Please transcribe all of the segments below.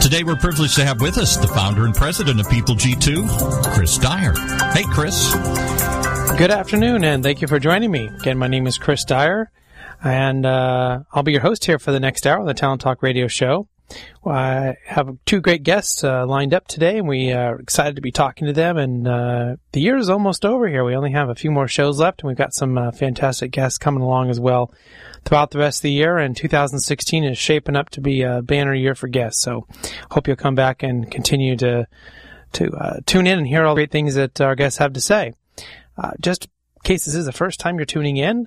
Today, we're privileged to have with us the founder and president of PeopleG2, Chris Dyer. Hey, Chris. Good afternoon, and thank you for joining me. Again, my name is Chris Dyer, and I'll be your host here for the next hour on the Talent Talk Radio Show. Well, I have two great guests lined up today, and we are excited to be talking to them. And the year is almost over here. We only have a few more shows left, and we've got some fantastic guests coming along as well throughout the rest of the year. And 2016 is shaping up to be a banner year for guests. So hope you'll come back and continue to tune in and hear all the great things that our guests have to say. Just in case this is the first time you're tuning in,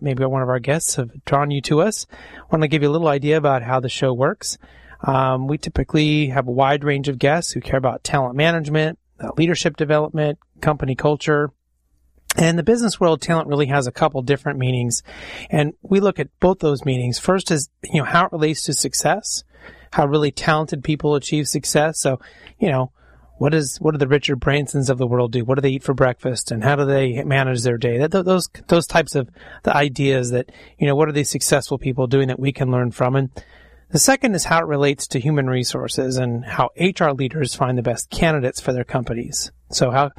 maybe one of our guests have drawn you to us. I want to give you a little idea about how the show works. We typically have a wide range of guests who care about talent management, leadership development, company culture. And the business world, talent really has a couple different meanings. And we look at both those meanings. First is, how it relates to success, how really talented people achieve success. So, what do the Richard Bransons of the world do? What do they eat for breakfast, and how do they manage their day? Those types of the ideas that, what are these successful people doing that we can learn from? And the second is how it relates to human resources and how HR leaders find the best candidates for their companies. So how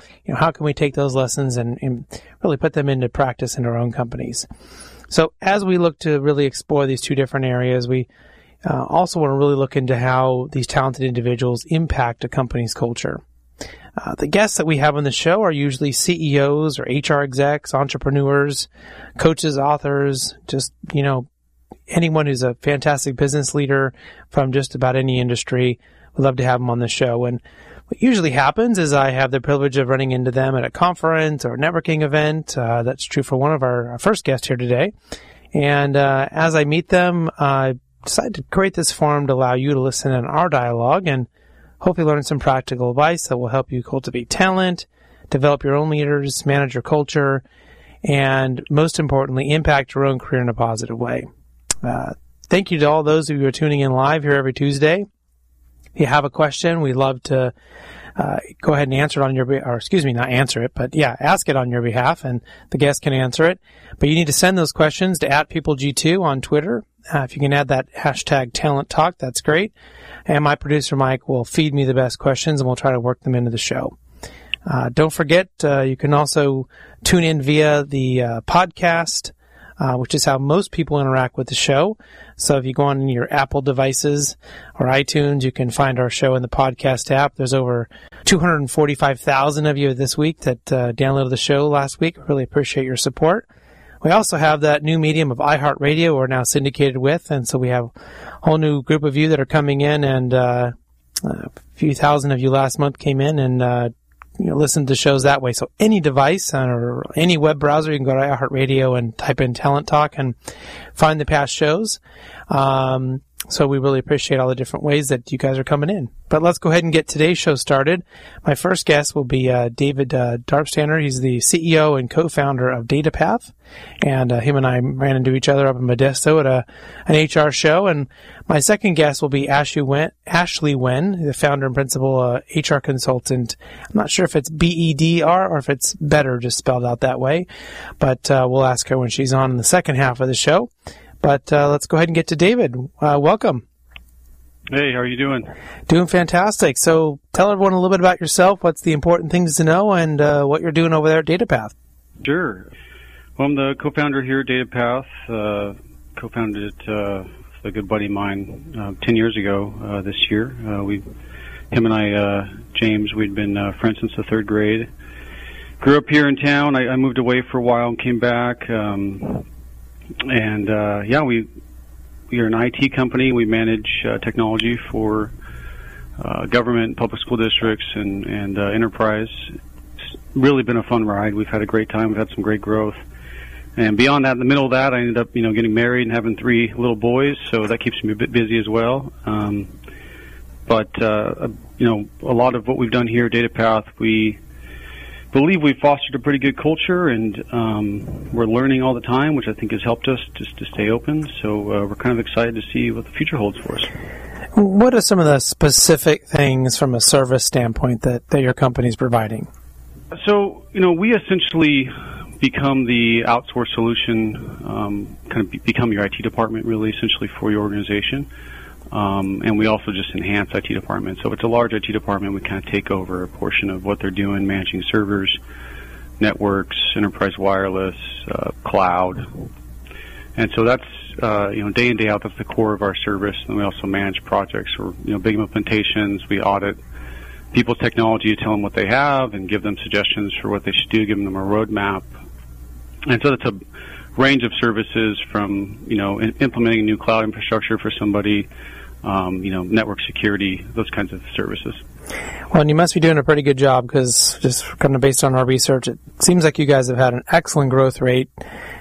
can we take those lessons and really put them into practice in our own companies? So as we look to really explore these two different areas, we also want to really look into how these talented individuals impact a company's culture. The guests that we have on the show are usually CEOs or HR execs, entrepreneurs, coaches, authors, just, anyone who's a fantastic business leader from just about any industry. We'd love to have them on the show. And what usually happens is I have the privilege of running into them at a conference or a networking event. That's true for one of our first guests here today. And as I meet them, I decided to create this forum to allow you to listen in our dialogue and hopefully learn some practical advice that will help you cultivate talent, develop your own leaders, manage your culture, and most importantly, impact your own career in a positive way. Thank you to all those of you who are tuning in live here every Tuesday. If you have a question, we'd love to go ahead and answer it on your behalf, or excuse me, not answer it, but yeah, ask it on your behalf, and the guest can answer it. But you need to send those questions to @PeopleG2 on Twitter. If you can add that hashtag Talent Talk, that's great. And my producer, Mike, will feed me the best questions, and we'll try to work them into the show. Don't forget, you can also tune in via the podcast, which is how most people interact with the show. So if you go on your Apple devices or iTunes, you can find our show in the podcast app. There's over 245,000 of you this week that downloaded the show last week. Really appreciate your support. We also have that new medium of iHeartRadio we're now syndicated with, and so we have a whole new group of you that are coming in, and a few thousand of you last month came in and listened to shows that way. So any device or any web browser, you can go to iHeartRadio and type in Talent Talk and find the past shows. So we really appreciate all the different ways that you guys are coming in. But let's go ahead and get today's show started. My first guest will be David Darmstandler. He's the CEO and co-founder of Datapath. And him and I ran into each other up in Modesto at an HR show. And my second guest will be Ashley Huynh, the founder and principal HR consultant. I'm not sure if it's BEDR or if it's better just spelled out that way. But we'll ask her when she's on in the second half of the show. But let's go ahead and get to David. Welcome. Hey, how are you doing? Doing fantastic. So tell everyone a little bit about yourself, what's the important things to know, and what you're doing over there at Datapath. Sure. Well, I'm the co-founder here at Datapath. Co-founded it with a good buddy of mine 10 years ago this year. Him and I, James, we'd been friends since the third grade. Grew up here in town. I moved away for a while and came back. And we are an IT company. We manage technology for government, public school districts, and enterprise. It's really been a fun ride. We've had a great time. We've had some great growth. And beyond that, in the middle of that, I ended up getting married and having three little boys, so that keeps me a bit busy as well. But a lot of what we've done here at Datapath, we believe we've fostered a pretty good culture, and we're learning all the time, which I think has helped us just to stay open. So we're kind of excited to see what the future holds for us. What are some of the specific things from a service standpoint that your company is providing? So, we essentially become the outsourced solution, become your IT department, really, essentially, for your organization. And we also just enhance IT department. So if it's a large IT department, we kind of take over a portion of what they're doing, managing servers, networks, enterprise wireless, cloud. And so that's, day in, day out, that's the core of our service. And we also manage projects or, big implementations. We audit people's technology, tell them what they have, and give them suggestions for what they should do, give them a roadmap. And so that's a range of services from, implementing new cloud infrastructure for somebody, network security, those kinds of services. Well, and you must be doing a pretty good job, because just kind of based on our research, it seems like you guys have had an excellent growth rate,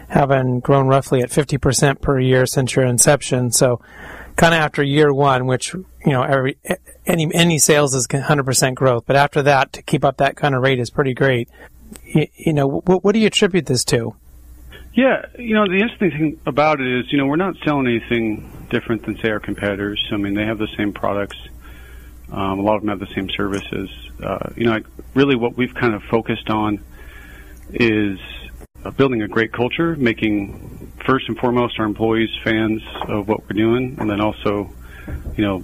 having grown roughly at 50% per year since your inception. So kind of after year one, which, any sales is 100% growth, but after that, to keep up that kind of rate is pretty great. What do you attribute this to? Yeah, the interesting thing about it is, we're not selling anything different than, say, our competitors. I mean, they have the same products. A lot of them have the same services. Really what we've kind of focused on is building a great culture, making, first and foremost, our employees fans of what we're doing, and then also,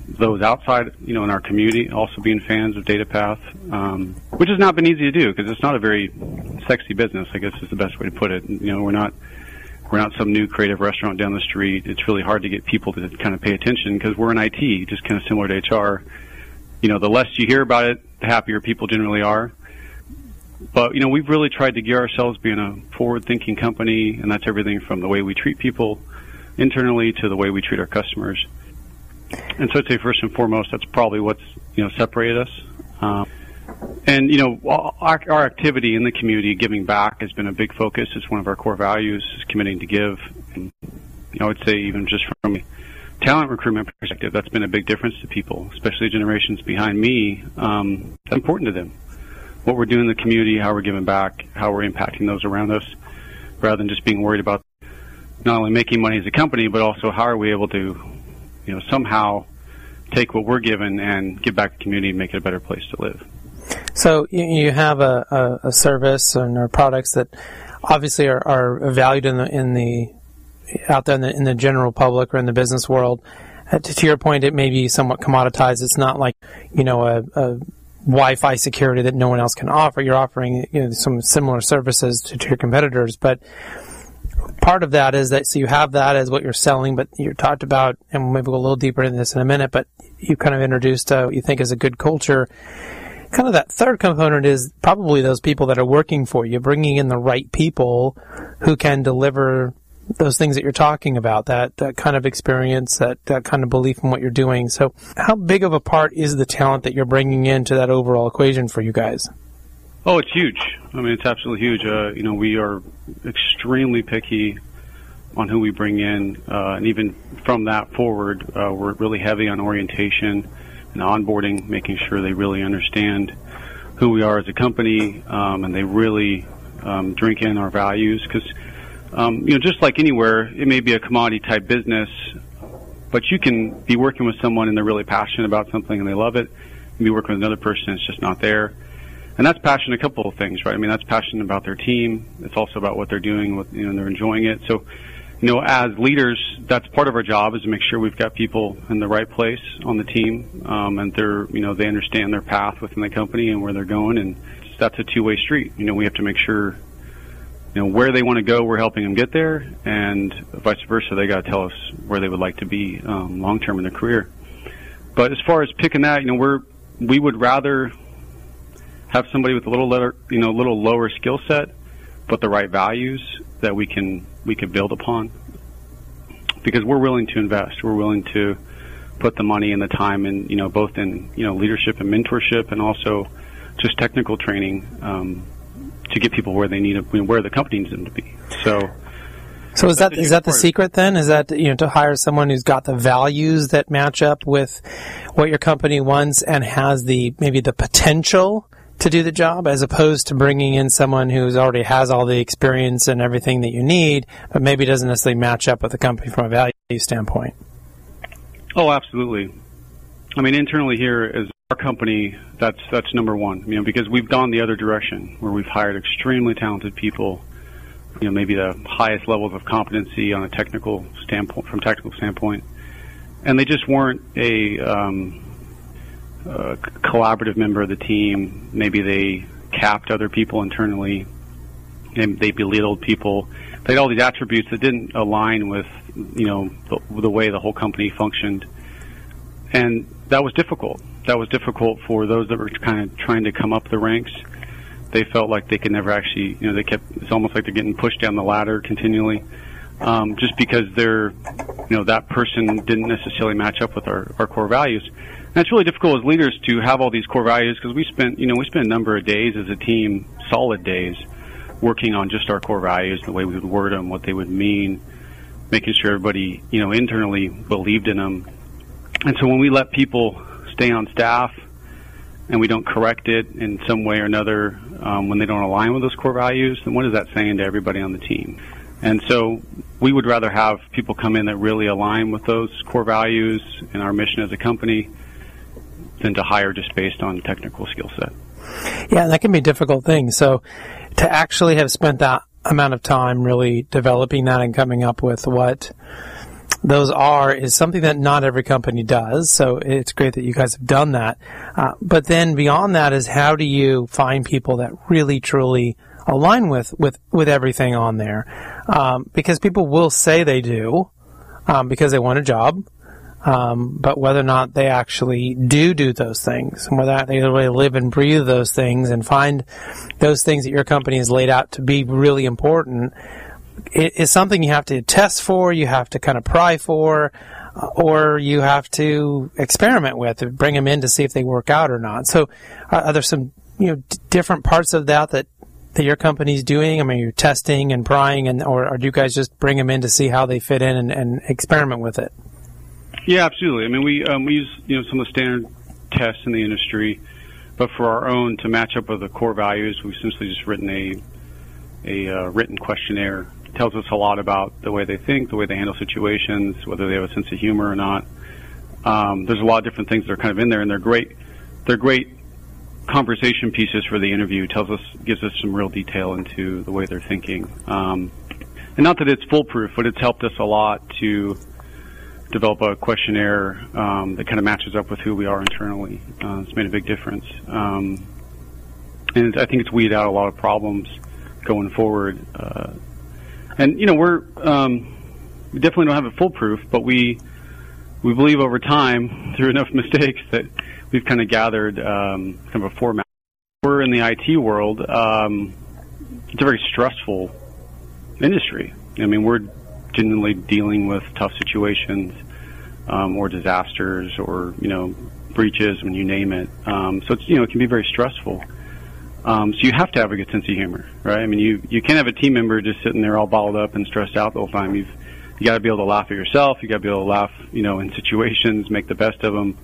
those outside, in our community also being fans of Datapath, which has not been easy to do because it's not a very sexy business, I guess is the best way to put it. We're not some new creative restaurant down the street. It's really hard to get people to kind of pay attention because we're in IT, just kind of similar to HR. The less you hear about it, the happier people generally are. But, we've really tried to gear ourselves being a forward-thinking company, and that's everything from the way we treat people internally to the way we treat our customers. And so I'd say first and foremost, that's probably what's, separated us. Our activity in the community, giving back, has been a big focus. It's one of our core values, is committing to give. And, I would say even just from a talent recruitment perspective, that's been a big difference to people, especially generations behind me. That's important to them. What we're doing in the community, how we're giving back, how we're impacting those around us, rather than just being worried about not only making money as a company, but also how are we able to somehow take what we're given and give back to the community and make it a better place to live. So you have a service and or products that obviously are valued out there in the general public or in the business world. To your point, it may be somewhat commoditized. It's not like, a Wi-Fi security that no one else can offer. You're offering some similar services to your competitors, but part of that is that, so you have that as what you're selling, but you talked about, and maybe we'll go a little deeper into this in a minute, but you kind of introduced what you think is a good culture. Kind of that third component is probably those people that are working for you, bringing in the right people who can deliver those things that you're talking about, that kind of experience, that kind of belief in what you're doing. So how big of a part is the talent that you're bringing into that overall equation for you guys? Oh, it's huge. I mean, it's absolutely huge. We are extremely picky on who we bring in, and even from that forward, we're really heavy on orientation and onboarding, making sure they really understand who we are as a company, and they really drink in our values. Because, just like anywhere, it may be a commodity-type business, but you can be working with someone and they're really passionate about something and they love it. You can be working with another person and it's just not there. And that's passion a couple of things, right? I mean, that's passion about their team. It's also about what they're doing, and they're enjoying it. So, as leaders, that's part of our job, is to make sure we've got people in the right place on the team, and they understand their path within the company and where they're going. And that's a two-way street. We have to make sure, where they want to go, we're helping them get there, and vice versa. They got to tell us where they would like to be long-term in their career. But as far as picking that, we would rather have somebody with a little lower skill set, but the right values that we can build upon. Because we're willing to invest, we're willing to put the money and the time, and both in leadership and mentorship, and also just technical training to get people where they need them, where the company needs them to be. So is that the secret then? Is that to hire someone who's got the values that match up with what your company wants and has the potential to do the job, as opposed to bringing in someone who's already has all the experience and everything that you need, but maybe doesn't necessarily match up with the company from a value standpoint? Oh, absolutely. I mean, internally here as our company, that's number one, you know, because we've gone the other direction where we've hired extremely talented people, you know, maybe the highest levels of competency on a technical standpoint, from technical standpoint, and they just weren't a collaborative member of the team. Maybe they capped other people internally, and they belittled people. They had all these attributes that didn't align with, you know, the way the whole company functioned, and that was difficult. That was difficult for those that were kind of trying to come up the ranks. They felt like they could never actually, you know, they kept, it's almost like they're getting pushed down the ladder continually, just because they're, you know, that person didn't necessarily match up with our core values. And it's really difficult as leaders to have all these core values, because we spent a number of days as a team, solid days, working on just our core values, the way we would word them, what they would mean, making sure everybody, you know, internally believed in them. And so when we let people stay on staff and we don't correct it in some way or another, when they don't align with those core values, then what is that saying to everybody on the team? And so we would rather have people come in that really align with those core values and our mission as a company than to hire just based on technical skill set. Yeah, that can be a difficult thing. So to actually have spent that amount of time really developing that and coming up with what those are is something that not every company does, so it's great that you guys have done that. But then beyond that is, how do you find people that really, truly align with everything on there? Because people will say they do because they want a job, but whether or not they actually do those things, and whether or not they really live and breathe those things and find those things that your company has laid out to be really important, it is something you have to test for, you have to kind of pry for, or you have to experiment with to bring them in to see if they work out or not. So are there some, you know, different parts of that your company's doing? I mean, you're testing and prying, and or do you guys just bring them in to see how they fit in and experiment with it? Yeah, absolutely. I mean, we use, you know, some of the standard tests in the industry, but for our own to match up with the core values, we've essentially just written a written questionnaire. It tells us a lot about the way they think, the way they handle situations, whether they have a sense of humor or not. There's a lot of different things that are kind of in there, and they're great conversation pieces for the interview. Gives us some real detail into the way they're thinking. And not that it's foolproof, but it's helped us a lot to develop a questionnaire that kind of matches up with who we are internally. It's made a big difference. And I think it's weeded out a lot of problems going forward. And, you know, we definitely don't have it foolproof, but we believe over time, through enough mistakes, that we've kind of gathered kind of a format. We're in the IT world. It's a very stressful industry. I mean, we're generally dealing with tough situations or disasters or, you know, breaches, when you name it. So, it's, you know, it can be very stressful. So you have to have a good sense of humor, right? I mean, you can't have a team member just sitting there all bottled up and stressed out the whole time. You got to be able to laugh at yourself. You got to be able to laugh, you know, in situations, make the best of them.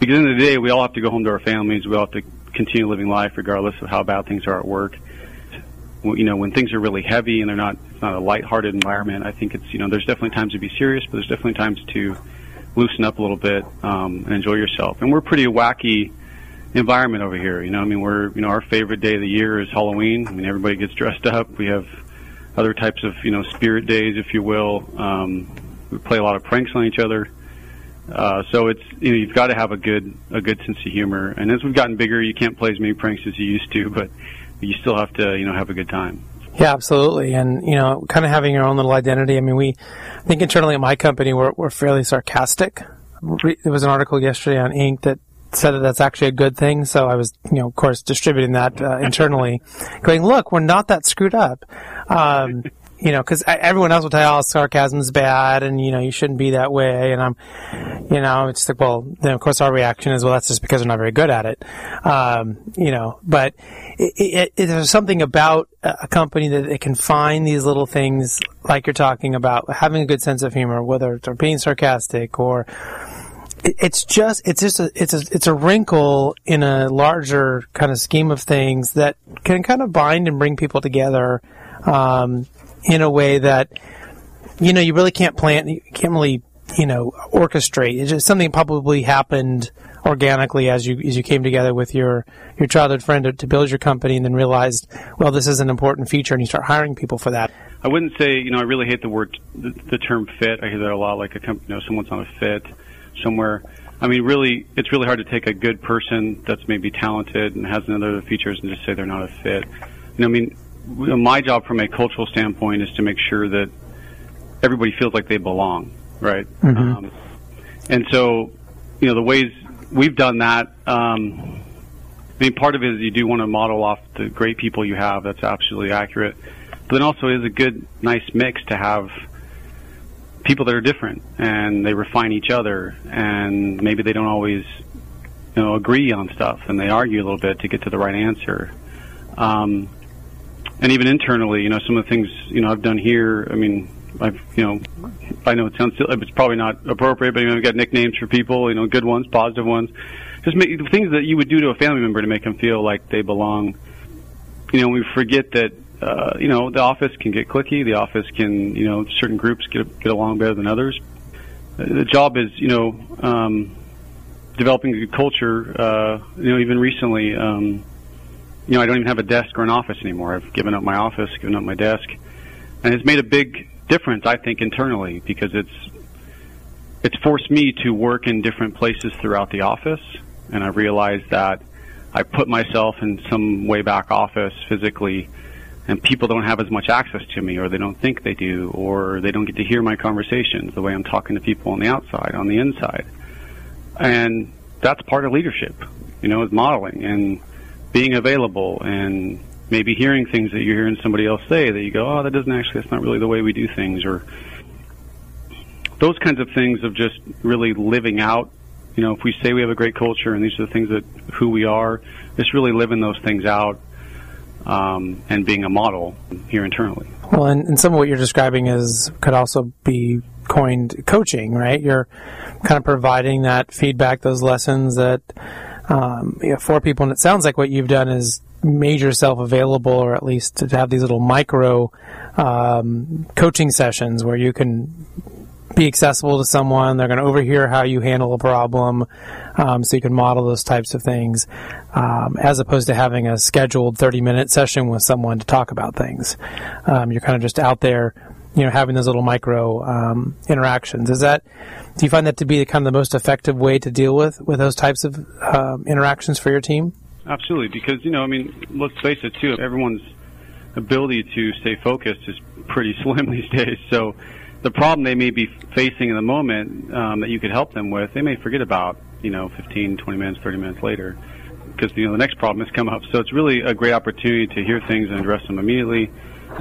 Because at the end of the day, we all have to go home to our families. We all have to continue living life regardless of how bad things are at work. You know, when things are really heavy and it's not a lighthearted environment, I think it's, you know, there's definitely times to be serious, but there's definitely times to loosen up a little bit and enjoy yourself. And we're pretty wacky environment over here. You know, I mean, we're, you know, our favorite day of the year is Halloween. I mean, everybody gets dressed up. We have other types of, you know, spirit days, if you will. We play a lot of pranks on each other. So it's, you know, you've got to have a good sense of humor. And as we've gotten bigger, you can't play as many pranks as you used to, but you still have to, you know, have a good time. Yeah, absolutely. And, you know, kind of having your own little identity. I mean, I think internally at my company, we're fairly sarcastic. There was an article yesterday on Inc. that said that that's actually a good thing. So I was, you know, of course, distributing that internally, going, look, we're not that screwed up. You know, because everyone else will tell you, oh, sarcasm is bad, and, you know, you shouldn't be that way. And I'm, you know, it's like, well, then of course our reaction is, well, that's just because we're not very good at it. You know, but there's something about a company that it can find these little things, like you're talking about, having a good sense of humor, whether it's being sarcastic or It's just a wrinkle in a larger kind of scheme of things that can kind of bind and bring people together in a way that, you know, you really can't plan, you can't really, you know, orchestrate. It's just something probably happened organically as you came together with your childhood friend to build your company, and then realized, well, this is an important feature, and you start hiring people for that. I wouldn't say, you know, I really hate the term fit. I hear that a lot, like a company, you know, someone's on a fit somewhere. I mean, really, it's really hard to take a good person that's maybe talented and has another features and just say they're not a fit. You know, I mean, my job from a cultural standpoint is to make sure that everybody feels like they belong, right? Mm-hmm. And so, you know, the ways we've done that, I mean, part of it is you do want to model off the great people you have. That's absolutely accurate. But then also it is a good, nice mix to have people that are different, and they refine each other, and maybe they don't always, you know, agree on stuff, and they argue a little bit to get to the right answer. And even internally, you know, some of the things, you know, I've done here, I mean, I've, you know, I know it sounds silly, it's probably not appropriate, but, you know, I've got nicknames for people, you know, good ones, positive ones, just make, things that you would do to a family member to make them feel like they belong. You know, we forget that, you know, the office can get cliquey. The office can, you know, certain groups get along better than others. The job is, you know, developing a culture. You know, even recently, you know, I don't even have a desk or an office anymore. I've given up my office, given up my desk, and it's made a big difference, I think, internally, because it's forced me to work in different places throughout the office, and I realized that I put myself in some way back office physically. And people don't have as much access to me, or they don't think they do, or they don't get to hear my conversations the way I'm talking to people on the outside, on the inside. And that's part of leadership, you know, is modeling and being available and maybe hearing things that you're hearing somebody else say that you go, oh, that doesn't actually, that's not really the way we do things, or those kinds of things of just really living out. You know, if we say we have a great culture and these are the things that who we are, just really living those things out. And being a model here internally. Well, and some of what you're describing could also be coined coaching, right? You're kind of providing that feedback, those lessons that you know, for people. And it sounds like what you've done is made yourself available, or at least to have these little micro coaching sessions where you can be accessible to someone. They're going to overhear how you handle a problem, so you can model those types of things, as opposed to having a scheduled 30-minute session with someone to talk about things. You're kind of just out there, you know, having those little micro interactions. Do you find that to be kind of the most effective way to deal with those types of interactions for your team? Absolutely, because, you know, I mean, let's face it, too, everyone's ability to stay focused is pretty slim these days, so the problem they may be facing in the moment that you could help them with, they may forget about, you know, 15, 20 minutes, 30 minutes later, because, you know, the next problem has come up. So it's really a great opportunity to hear things and address them immediately,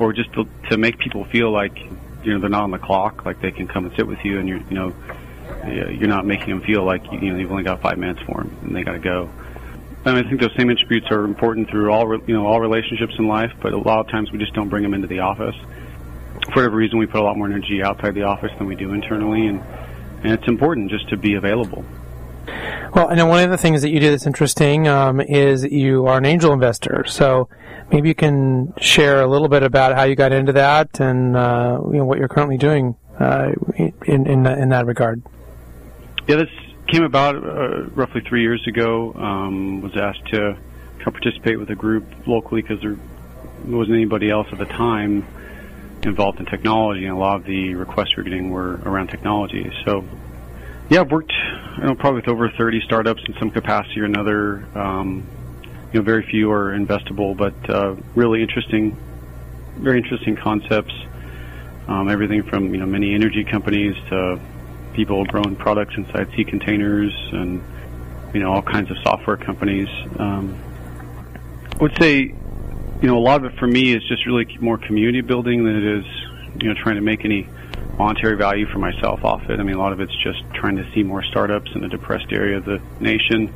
or just to make people feel like, you know, they're not on the clock, like they can come and sit with you, and you're, you know, you're not making them feel like, you know, you've only got 5 minutes for them and they got to go. And I think those same attributes are important through all, you know, all relationships in life, but a lot of times we just don't bring them into the office. For whatever reason, we put a lot more energy outside the office than we do internally, and it's important just to be available. Well, I know one of the things that you do that's interesting is you are an angel investor, so maybe you can share a little bit about how you got into that and you know, what you're currently doing in that regard. Yeah, this came about roughly 3 years ago. Was asked to participate with a group locally because there wasn't anybody else at the time involved in technology, and a lot of the requests we're getting were around technology. So, yeah, I've worked, I don't know, probably with over 30 startups in some capacity or another. You know, very few are investable, but really interesting, very interesting concepts. Everything from, you know, many energy companies to people growing products inside sea containers, and, you know, all kinds of software companies. I would say, you know, a lot of it for me is just really more community building than it is, you know, trying to make any monetary value for myself off it. I mean, a lot of it's just trying to see more startups in a depressed area of the nation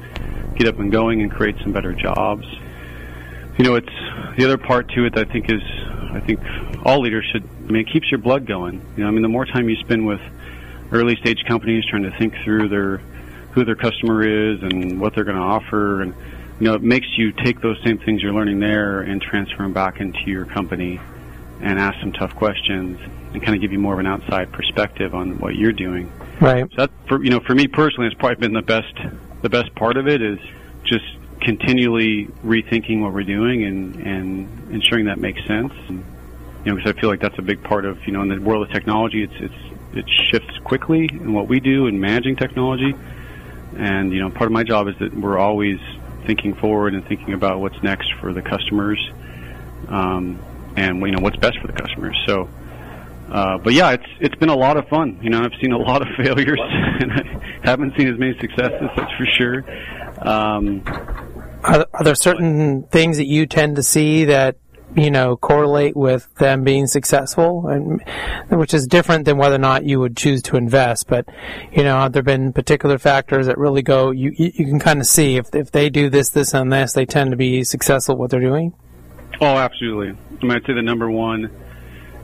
get up and going and create some better jobs. You know, it's the other part to it that I think all leaders should, I mean, it keeps your blood going. You know, I mean, the more time you spend with early stage companies trying to think through their who their customer is and what they're going to offer. And, you know, it makes you take those same things you're learning there and transfer them back into your company and ask some tough questions and kind of give you more of an outside perspective on what you're doing. Right. So that, for, you know, for me personally, it's probably been the best part of it is just continually rethinking what we're doing and ensuring that makes sense. And, you know, because I feel like that's a big part of, you know, in the world of technology, it shifts quickly in what we do in managing technology. And, you know, part of my job is that we're always thinking forward and thinking about what's next for the customers, and, you know, what's best for the customers. So, but yeah, it's been a lot of fun. You know, I've seen a lot of failures, and I haven't seen as many successes, that's for sure. Are there certain things that you tend to see that, you know, correlate with them being successful, and which is different than whether or not you would choose to invest? But, you know, have there been particular factors that really go, you can kind of see if they do this and this, they tend to be successful at what they're doing? Oh, absolutely. I mean, I'd say the number one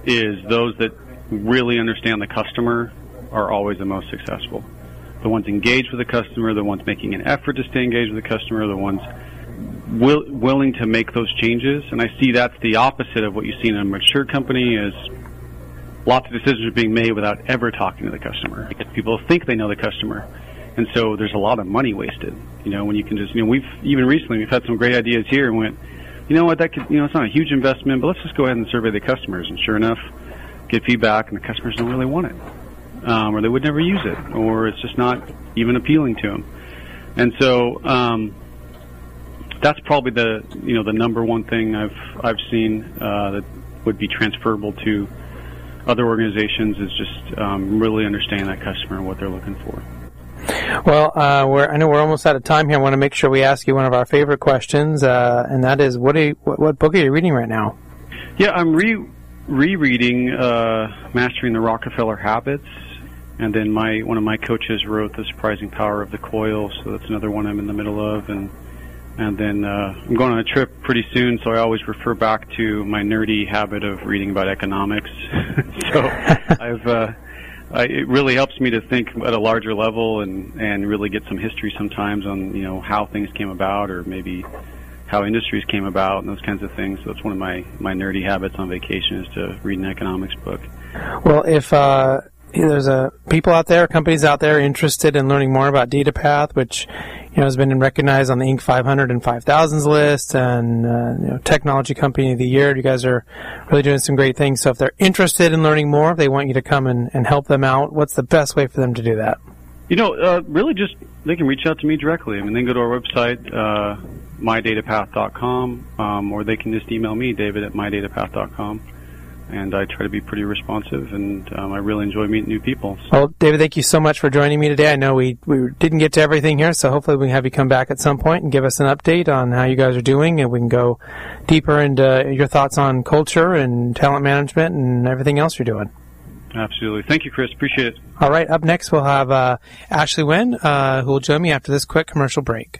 is those that really understand the customer are always the most successful. The ones engaged with the customer, the ones making an effort to stay engaged with the customer, the ones willing to make those changes. And I see that's the opposite of what you see in a mature company is lots of decisions are being made without ever talking to the customer, because people think they know the customer. And so there's a lot of money wasted, you know, when you can just, you know, we've had some great ideas here and went, you know what, that could, you know, it's not a huge investment, but let's just go ahead and survey the customers. And sure enough, get feedback, and the customers don't really want it, or they would never use it, or it's just not even appealing to them. And so, that's probably the number one thing I've seen that would be transferable to other organizations is just really understanding that customer and what they're looking for. Well, I know we're almost out of time here. I want to make sure we ask you one of our favorite questions, and that is, what book are you reading right now? Yeah, I'm rereading Mastering the Rockefeller Habits, and then one of my coaches wrote The Surprising Power of the Coil, so that's another one I'm in the middle of, and then I'm going on a trip pretty soon, so I always refer back to my nerdy habit of reading about economics. So it really helps me to think at a larger level and really get some history sometimes on, you know, how things came about or maybe how industries came about and those kinds of things. So that's one of my nerdy habits on vacation is to read an economics book. Well, if there's people out there, companies out there interested in learning more about Datapath, which, you know, has been recognized on the Inc. 500 and 5,000s list and, you know, Technology Company of the Year. You guys are really doing some great things. So if they're interested in learning more, if they want you to come and help them out, what's the best way for them to do that? You know, really just they can reach out to me directly. I mean, they can go to our website, mydatapath.com, or they can just email me, david@mydatapath.com. And I try to be pretty responsive, and I really enjoy meeting new people. So. Well, David, thank you so much for joining me today. I know we didn't get to everything here, so hopefully we can have you come back at some point and give us an update on how you guys are doing, and we can go deeper into your thoughts on culture and talent management and everything else you're doing. Absolutely. Thank you, Chris. Appreciate it. All right. Up next, we'll have Ashley Huynh, who will join me after this quick commercial break.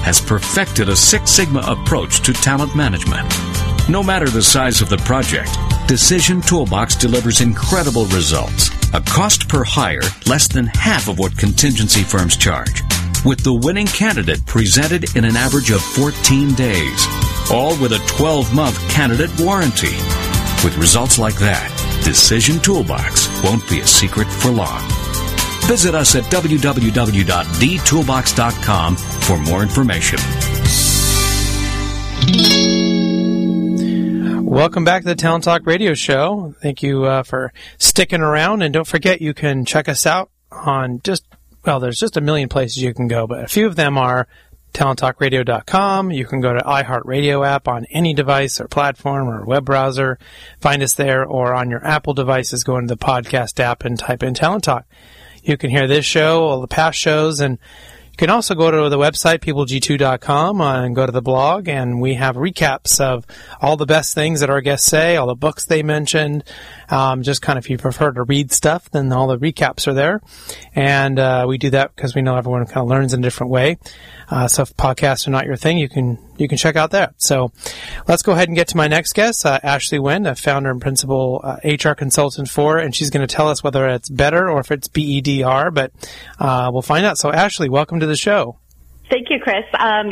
has perfected a Six Sigma approach to talent management. No matter the size of the project, Decision Toolbox delivers incredible results. A cost per hire less than half of what contingency firms charge, with the winning candidate presented in an average of 14 days, all with a 12-month candidate warranty. With results like that, Decision Toolbox won't be a secret for long. Visit us at www.thetoolbox.com for more information. Welcome back to the Talent Talk Radio Show. Thank you for sticking around. And don't forget, you can check us out on there's just a million places you can go, but a few of them are TalentTalkRadio.com. You can go to iHeartRadio app on any device or platform or web browser. Find us there, or on your Apple devices, go into the podcast app and type in Talent Talk. You can hear this show, all the past shows, and you can also go to the website, PeopleG2.com, and go to the blog, and we have recaps of all the best things that our guests say, all the books they mentioned. Just kind of, if you prefer to read stuff, then all the recaps are there. And we do that because we know everyone kind of learns in a different way. So if podcasts are not your thing, you can check out that. So let's go ahead and get to my next guest, Ashley Huynh, a founder and principal HR consultant and she's going to tell us whether it's better or if it's BEDR, but we'll find out. So Ashley, welcome to the show. Thank you, Chris. So I'm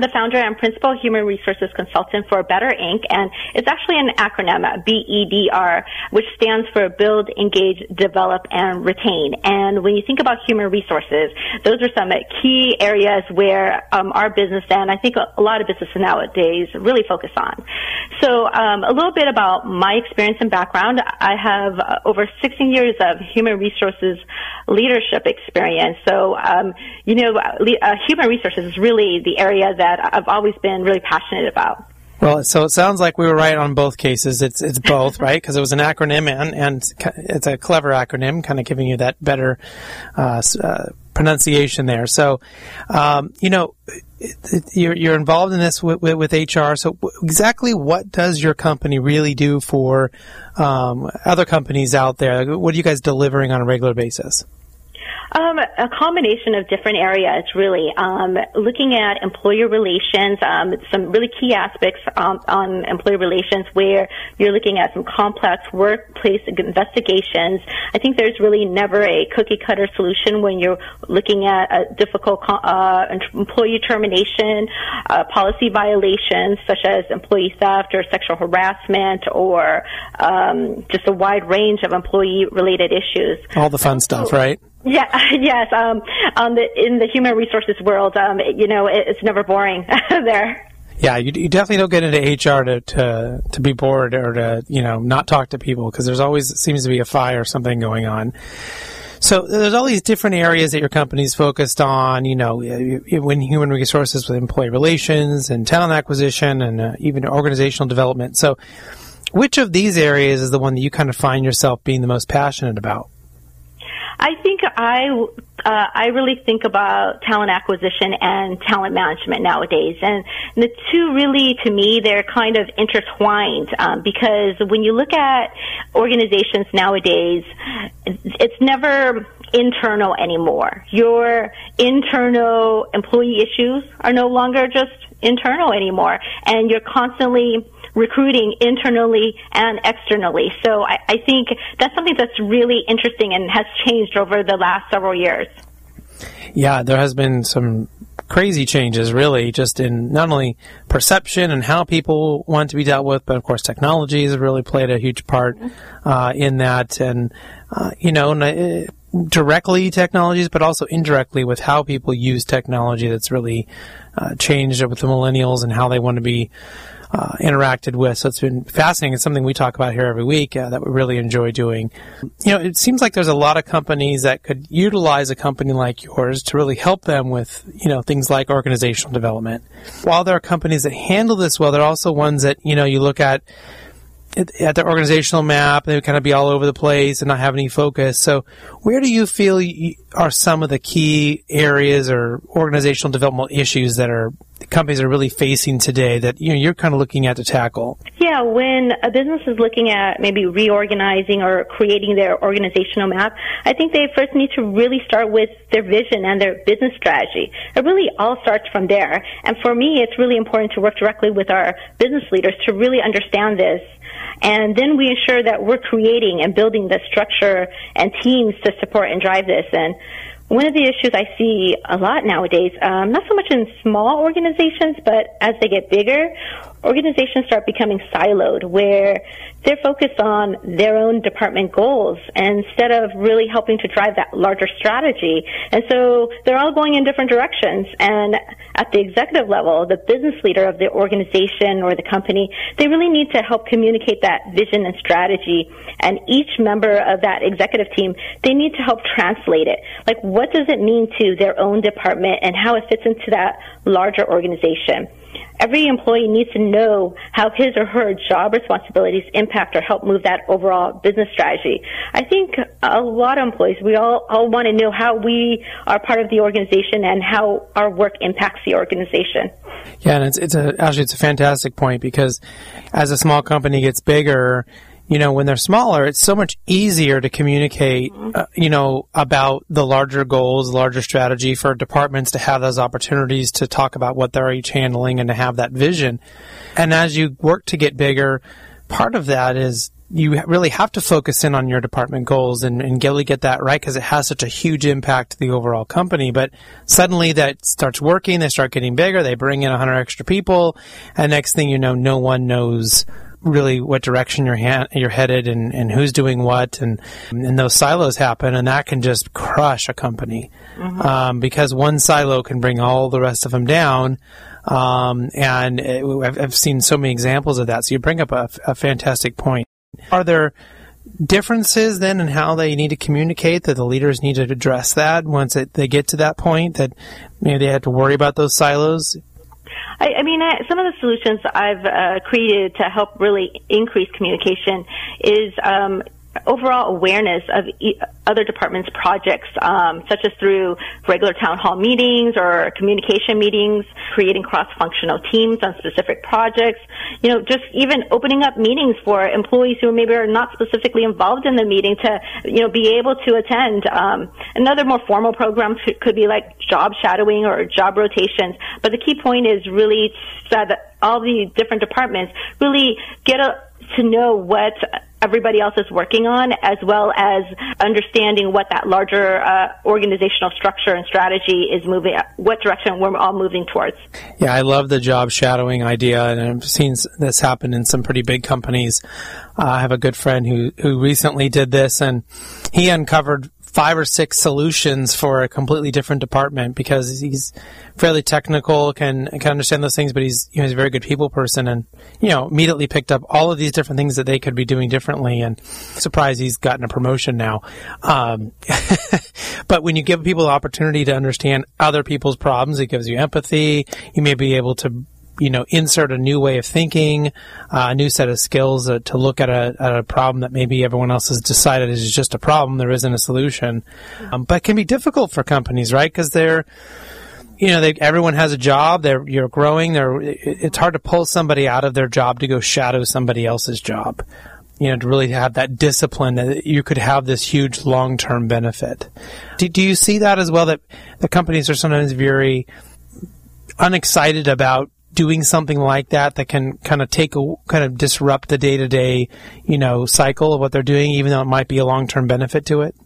the founder and principal human resources consultant for Better, Inc., and it's actually an acronym, BEDR, which stands for Build, Engage, Develop, and Retain. And when you think about human resources, those are some key areas where our business, and I think a lot of businesses nowadays, really focus on. So a little bit about my experience and background. I have over 16 years of human resources leadership experience. So, human resources is really the area that I've always been really passionate about. Well, so it sounds like we were right on both cases. It's both, right? Because it was an acronym, and it's a clever acronym, kind of giving you that better pronunciation there. So, you're involved in this with HR. So exactly what does your company really do for other companies out there? What are you guys delivering on a regular basis? A combination of different areas, really. Looking at employer relations, some really key aspects on employer relations where you're looking at some complex workplace investigations. I think there's really never a cookie-cutter solution when you're looking at a difficult employee termination, policy violations such as employee theft or sexual harassment, or just a wide range of employee-related issues. All the fun stuff, right? Yes. In the human resources world, it's never boring there. Yeah, you definitely don't get into HR to be bored or to, not talk to people, because there's always seems to be a fire or something going on. So there's all these different areas that your company's focused on, in human resources with employee relations and talent acquisition and even organizational development. So which of these areas is the one that you kind of find yourself being the most passionate about? I think I really think about talent acquisition and talent management nowadays. And the two really, to me, they're kind of intertwined, because when you look at organizations nowadays, it's never internal anymore. Your internal employee issues are no longer just internal anymore, and you're constantly recruiting internally and externally. So I think that's something that's really interesting and has changed over the last several years. Yeah, there has been some crazy changes, really, just in not only perception and how people want to be dealt with, but of course technology has really played a huge part in that, and directly technologies, but also indirectly with how people use technology. That's really changed with the millennials and how they want to be interacted with. So it's been fascinating. It's something we talk about here every week that we really enjoy doing. It seems like there's a lot of companies that could utilize a company like yours to really help them with, things like organizational development. While there are companies that handle this well, there are also ones that, you look at the organizational map, they would kind of be all over the place and not have any focus. So where do you feel are some of the key areas or organizational development issues that companies are really facing today that you're kind of looking at to tackle? Yeah, when a business is looking at maybe reorganizing or creating their organizational map, I think they first need to really start with their vision and their business strategy. It really all starts from there. And for me, it's really important to work directly with our business leaders to really understand this And then we ensure that we're creating and building the structure and teams to support and drive this. And one of the issues I see a lot nowadays, not so much in small organizations, but as they get bigger, organizations start becoming siloed, where they're focused on their own department goals instead of really helping to drive that larger strategy. And so they're all going in different directions. And at the executive level, the business leader of the organization or the company, they really need to help communicate that vision and strategy. And each member of that executive team, they need to help translate it. Like, what does it mean to their own department and how it fits into that larger organization? Every employee needs to know how his or her job responsibilities impact or help move that overall business strategy. I think a lot of employees, we all want to know how we are part of the organization and how our work impacts the organization. Yeah, and it's a fantastic point, because as a small company gets bigger, you know, when they're smaller, it's so much easier to communicate, you know, about the larger goals, larger strategy, for departments to have those opportunities to talk about what they're each handling and to have that vision. And as you work to get bigger, part of that is you really have to focus in on your department goals and really get that right, because it has such a huge impact to the overall company. But suddenly that starts working, they start getting bigger, they bring in 100 extra people, and next thing you know, no one knows really what direction you're headed and who's doing what, and those silos happen, and that can just crush a company, because one silo can bring all the rest of them down, and I've seen so many examples of that. So you bring up a fantastic point. Are there differences then in how they need to communicate, that the leaders need to address that once they get to that point, that maybe they have to worry about those silos? I mean, some of the solutions I've created to help really increase communication is overall awareness of other departments' projects, such as through regular town hall meetings or communication meetings, creating cross-functional teams on specific projects, you know, just even opening up meetings for employees who maybe are not specifically involved in the meeting to, you know, be able to attend. Another more formal program could be like job shadowing or job rotations, but the key point is really so that all the different departments really get to know what everybody else is working on, as well as understanding what that larger organizational structure and strategy is moving, what direction we're all moving towards. Yeah, I love the job shadowing idea, and I've seen this happen in some pretty big companies. I have a good friend who recently did this, and he uncovered 5 or 6 solutions for a completely different department, because he's fairly technical, can understand those things, but he's a very good people person, and, you know, immediately picked up all of these different things that they could be doing differently, and surprised he's gotten a promotion now. But when you give people the opportunity to understand other people's problems, it gives you empathy. You may be able to, you know, insert a new way of thinking, a new set of skills to look at a problem that maybe everyone else has decided is just a problem. There isn't a solution, but it can be difficult for companies, right? Because everyone has a job. You're growing. It's hard to pull somebody out of their job to go shadow somebody else's job. You know, to really have that discipline that you could have this huge long-term benefit. Do you see that as well? That the companies are sometimes very unexcited about doing something like that can kind of disrupt the day-to-day, you know, cycle of what they're doing, even though it might be a long-term benefit to it?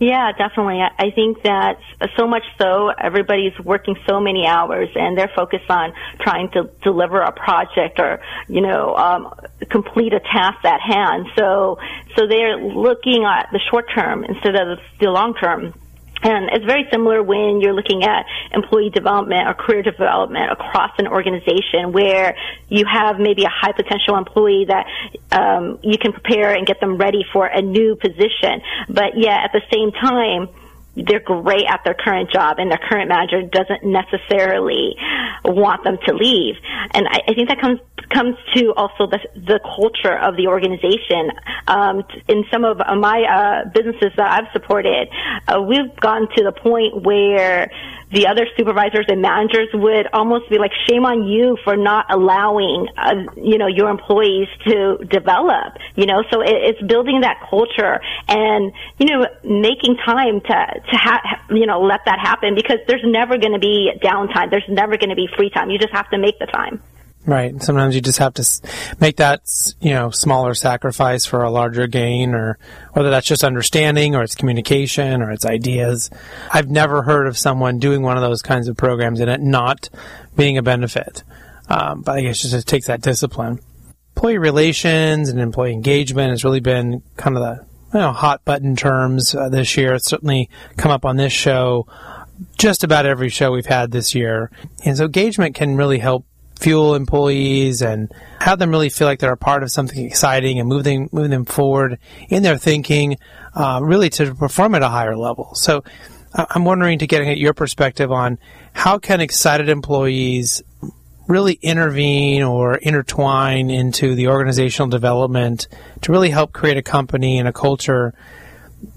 Yeah, definitely. I think that so much so, everybody's working so many hours, and they're focused on trying to deliver a project or, you know, complete a task at hand. So they're looking at the short term instead of the long term. And it's very similar when you're looking at employee development or career development across an organization, where you have maybe a high potential employee that you can prepare and get them ready for a new position. But yet at the same time, they're great at their current job, and their current manager doesn't necessarily want them to leave. And I think that comes to also the culture of the organization. In some of my businesses that I've supported, we've gotten to the point where the other supervisors and managers would almost be like, shame on you for not allowing, you know, your employees to develop, you know. So it's building that culture and, you know, making time to let that happen, because there's never going to be downtime. There's never going to be free time. You just have to make the time. Right. And sometimes you just have to make that, smaller sacrifice for a larger gain, or whether that's just understanding or it's communication or it's ideas. I've never heard of someone doing one of those kinds of programs and it not being a benefit. But I guess it just takes that discipline. Employee relations and employee engagement has really been kind of the hot button terms this year. It's certainly come up on this show, just about every show we've had this year. And so engagement can really help fuel employees and have them really feel like they're a part of something exciting and moving them forward in their thinking, really to perform at a higher level. So I'm wondering to get your perspective on how can excited employees really intervene or intertwine into the organizational development to really help create a company and a culture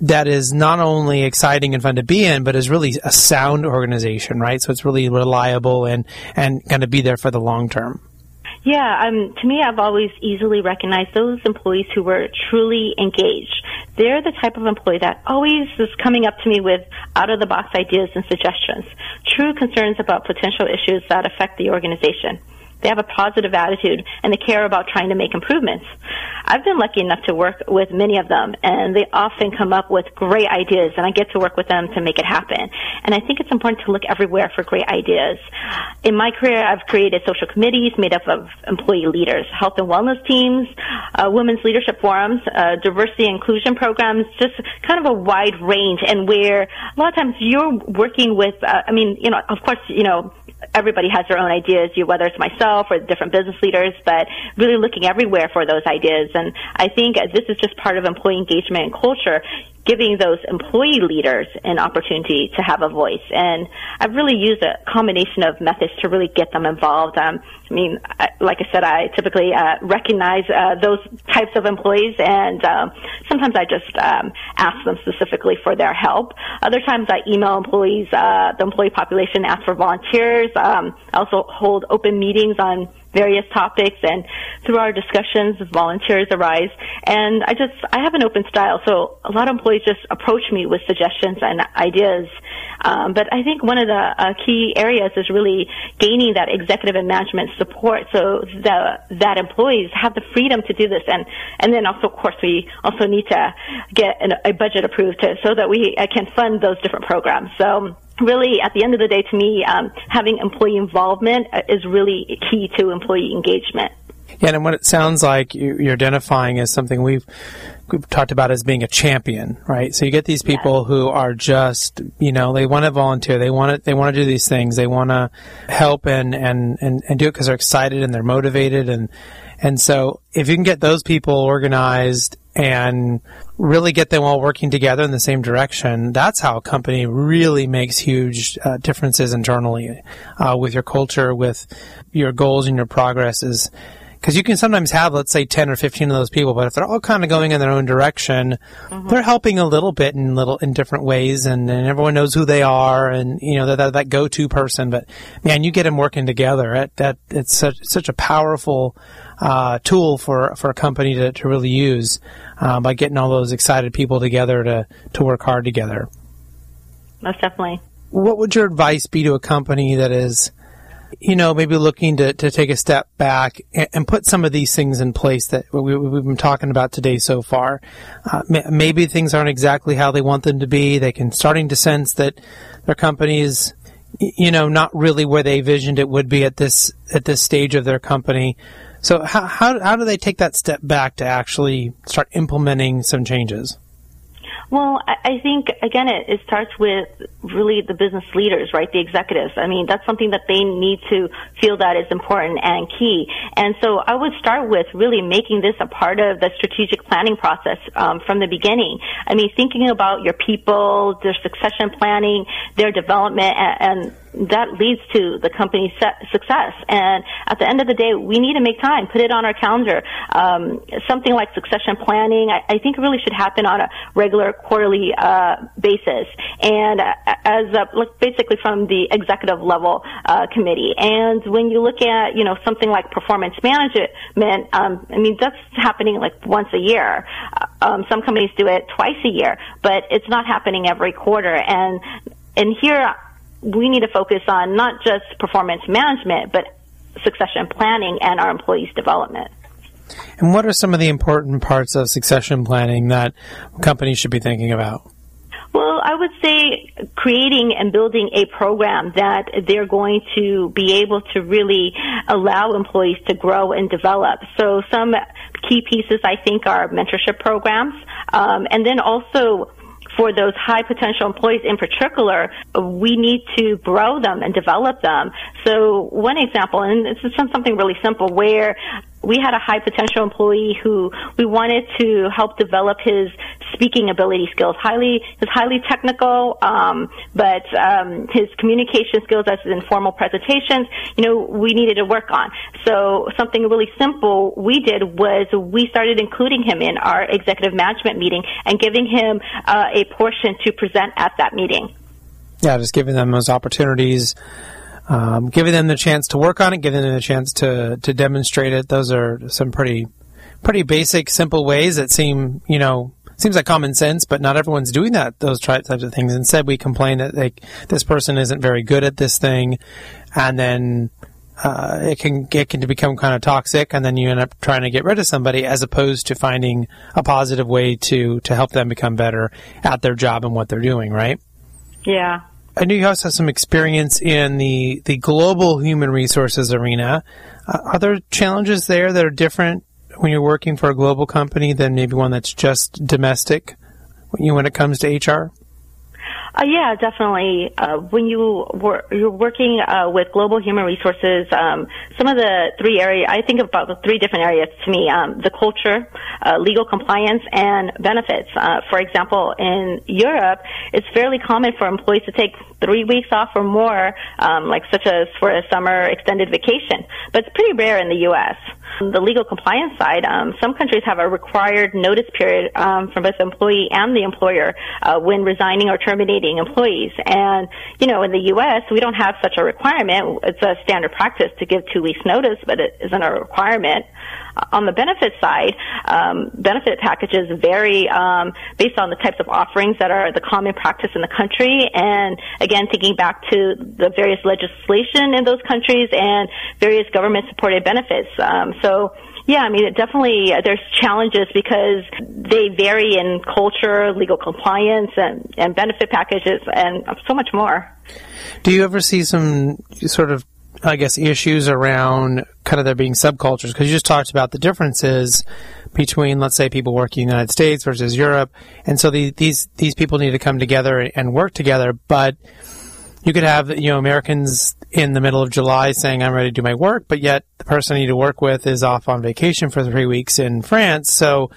that is not only exciting and fun to be in, but is really a sound organization, right? So it's really reliable and going to be there for the long term. Yeah, to me, I've always easily recognized those employees who were truly engaged. They're the type of employee that always is coming up to me with out-of-the-box ideas and suggestions, true concerns about potential issues that affect the organization. They have a positive attitude, and they care about trying to make improvements. I've been lucky enough to work with many of them, and they often come up with great ideas, and I get to work with them to make it happen. And I think it's important to look everywhere for great ideas. In my career, I've created social committees made up of employee leaders, health and wellness teams, women's leadership forums, diversity and inclusion programs, just kind of a wide range, and where a lot of times you're working with, of course, everybody has their own ideas, whether it's myself or different business leaders, but really looking everywhere for those ideas. And I think this is just part of employee engagement and culture, giving those employee leaders an opportunity to have a voice. And I've really used a combination of methods to really get them involved. Like I said, I typically recognize those types of employees, and sometimes I just ask them specifically for their help. Other times I email employees, the employee population, ask for volunteers. I also hold open meetings on various topics, and through our discussions, volunteers arise. And I have an open style, so a lot of employees just approach me with suggestions and ideas. But I think one of the key areas is really gaining that executive and management support, so that employees have the freedom to do this. And then also, of course, we also need to get a budget approved so that we can fund those different programs. So really, at the end of the day, to me, having employee involvement is really key to employee engagement. Yeah, and what it sounds like you're identifying as something we've talked about as being a champion, right? So you get these people who are just, they want to volunteer, they want to do these things, they want to help and do it because they're excited and they're motivated, and so if you can get those people organized and really get them all working together in the same direction, that's how a company really makes huge differences internally with your culture, with your goals and your progress. Is because you can sometimes have, let's say, 10 or 15 of those people, but if they're all kind of going in their own direction, mm-hmm. they're helping a little bit in different ways, and everyone knows who they are, and they're that go-to person. But man, you get them working together. That it's such a powerful tool for a company to really use by getting all those excited people together to work hard together. Most definitely. What would your advice be to a company that is maybe looking to take a step back and put some of these things in place that we've been talking about today so far? Maybe things aren't exactly how they want them to be. They can starting to sense that their company is, not really where they visioned it would be at this stage of their company. So how do they take that step back to actually start implementing some changes? Well, I think, again, it starts with really the business leaders, right, the executives. I mean, that's something that they need to feel that is important and key. And so I would start with really making this a part of the strategic planning process from the beginning. I mean, thinking about your people, their succession planning, their development, and that leads to the company's success. And at the end of the day, we need to make time, put it on our calendar. Something like succession planning, I think really should happen on a regular quarterly basis. And basically from the executive level committee. And when you look at, something like performance management, that's happening like once a year. Some companies do it twice a year, but it's not happening every quarter. And here, we need to focus on not just performance management, but succession planning and our employees' development. And what are some of the important parts of succession planning that companies should be thinking about? Well, I would say creating and building a program that they're going to be able to really allow employees to grow and develop. So some key pieces, I think, are mentorship programs, and then also for those high potential employees in particular, we need to grow them and develop them. So one example, and this is something really simple, where we had a high potential employee who we wanted to help develop his speaking ability skills. Highly technical, but his communication skills as in formal presentations, we needed to work on. So something really simple we did was we started including him in our executive management meeting and giving him a portion to present at that meeting. Yeah, just giving them those opportunities. Giving them the chance to work on it, giving them the chance to demonstrate it. Those are some pretty basic, simple ways that seems like common sense, but not everyone's doing those types of things. Instead, we complain that this person isn't very good at this thing, and then it can become kind of toxic, and then you end up trying to get rid of somebody as opposed to finding a positive way to help them become better at their job and what they're doing, right? Yeah. I know you also have some experience in the global human resources arena. Are there challenges there that are different when you're working for a global company than maybe one that's just domestic when it comes to HR? Yeah, definitely. When you're working with global human resources, some of the three areas, I think about the three different areas to me, the culture, legal compliance, and benefits. For example, in Europe, it's fairly common for employees to take 3 weeks off or more, like such as for a summer extended vacation. But it's pretty rare in the U.S. The legal compliance side, some countries have a required notice period from both the employee and the employer when resigning or terminating employees. And, in the U.S., we don't have such a requirement. It's a standard practice to give 2 weeks notice, but it isn't a requirement. On the benefit side, benefit packages vary based on the types of offerings that are the common practice in the country. And again, thinking back to the various legislation in those countries and various government-supported benefits. It definitely there's challenges because they vary in culture, legal compliance, and benefit packages, and so much more. Do you ever see some sort of issues around kind of there being subcultures? Because you just talked about the differences between, let's say, people working in the United States versus Europe. And so these people need to come together and work together. But you could have, Americans in the middle of July saying, I'm ready to do my work, but yet the person I need to work with is off on vacation for 3 weeks in France. So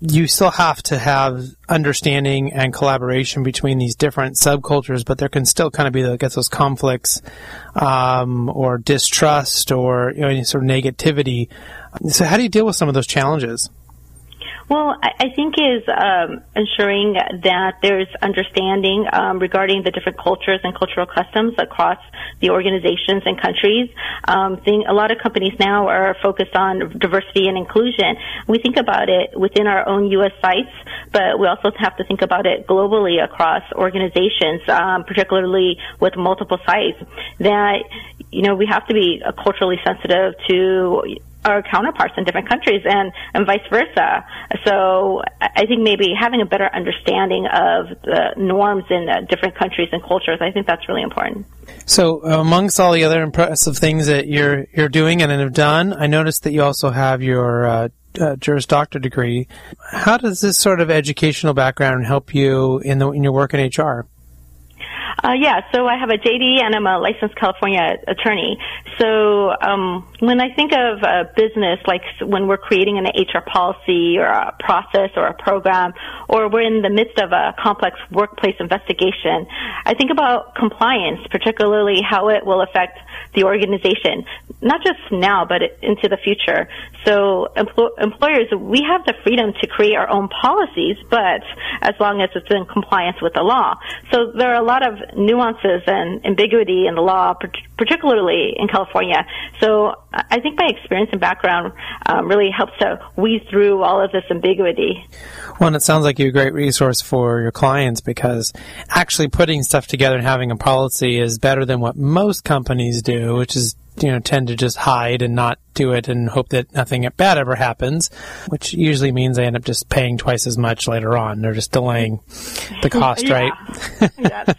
you still have to have understanding and collaboration between these different subcultures, but there can still kind of be those conflicts or distrust or any sort of negativity. So how do you deal with some of those challenges? Well, I think is ensuring that there's understanding regarding the different cultures and cultural customs across the organizations and countries. A lot of companies now are focused on diversity and inclusion. We think about it within our own U.S. sites, but we also have to think about it globally across organizations, particularly with multiple sites. That, we have to be culturally sensitive to our counterparts in different countries and vice versa. So I think maybe having a better understanding of the norms in different countries and cultures, I think that's really important. So amongst all the other impressive things that you're doing and have done, I noticed that you also have your Juris Doctor degree. How does this sort of educational background help you in your work in HR? So I have a JD and I'm a licensed California attorney. So when I think of a business, like when we're creating an HR policy or a process or a program, or we're in the midst of a complex workplace investigation, I think about compliance, particularly how it will affect the organization, not just now, but into the future. So employers, we have the freedom to create our own policies, but as long as it's in compliance with the law. So there are a lot of nuances and ambiguity in the law, particularly in California. So I think my experience and background really helps to weed through all of this ambiguity. Well, and it sounds like you're a great resource for your clients because actually putting stuff together and having a policy is better than what most companies do, which is tend to just hide and not do it and hope that nothing bad ever happens, which usually means they end up just paying twice as much later on. They're just delaying the cost, right? Yes.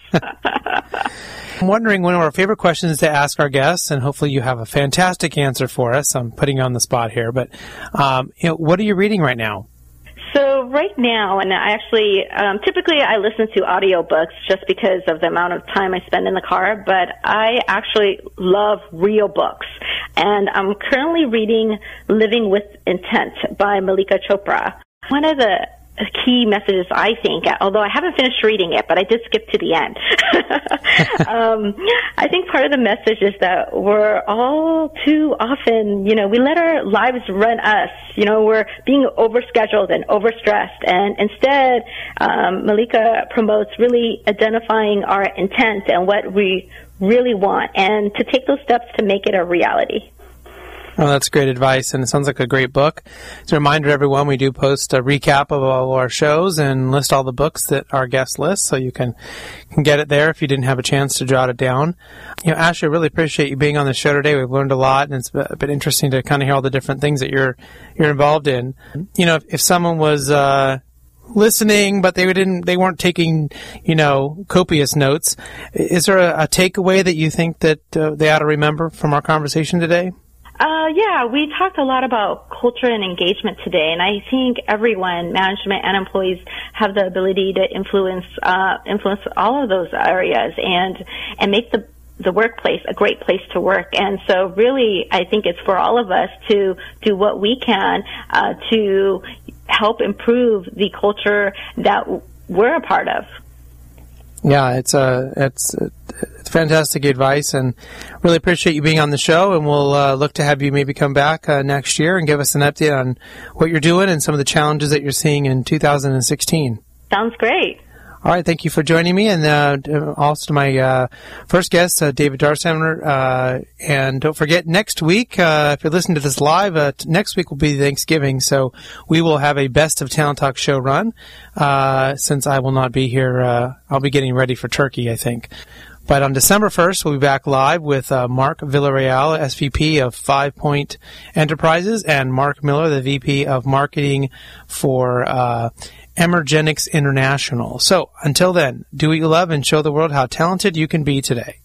I'm wondering, one of our favorite questions to ask our guests, and hopefully you have a fantastic answer for us. I'm putting you on the spot here, but what are you reading right now? So right now, and I actually, typically I listen to audiobooks just because of the amount of time I spend in the car, but I actually love real books. And I'm currently reading Living with Intent by Malika Chopra. One of the key messages, I think, although I haven't finished reading it, but I did skip to the end. I think part of the message is that we're all too often, we let our lives run us. We're being overscheduled and overstressed. And instead, Malika promotes really identifying our intent and what we really want and to take those steps to make it a reality. Well, that's great advice, and it sounds like a great book. As a reminder, everyone, we do post a recap of all our shows and list all the books that our guests list, so you can get it there if you didn't have a chance to jot it down. Ashley, I really appreciate you being on the show today. We've learned a lot, and it's been interesting to kind of hear all the different things that you're involved in. If someone was listening, but they weren't taking, copious notes, is there a takeaway that you think that they ought to remember from our conversation today? Yeah, we talked a lot about culture and engagement today, and I think everyone, management and employees, have the ability to influence all of those areas and make the workplace a great place to work. And so really, I think it's for all of us to do what we can to help improve the culture that we're a part of. Yeah, it's fantastic advice, and really appreciate you being on the show, and we'll look to have you maybe come back next year and give us an update on what you're doing and some of the challenges that you're seeing in 2016. Sounds great. All right, thank you for joining me, and also to my first guest, David Darmstandler. And don't forget, next week, if you're listening to this live, next week will be Thanksgiving, so we will have a Best of Talent Talk show run. Since I will not be here, I'll be getting ready for turkey, I think. But on December 1st, we'll be back live with Mark Villarreal, SVP of 5 Point Enterprises, and Mark Miller, the VP of Marketing for Emergenics International. So until then, do what you love and show the world how talented you can be today.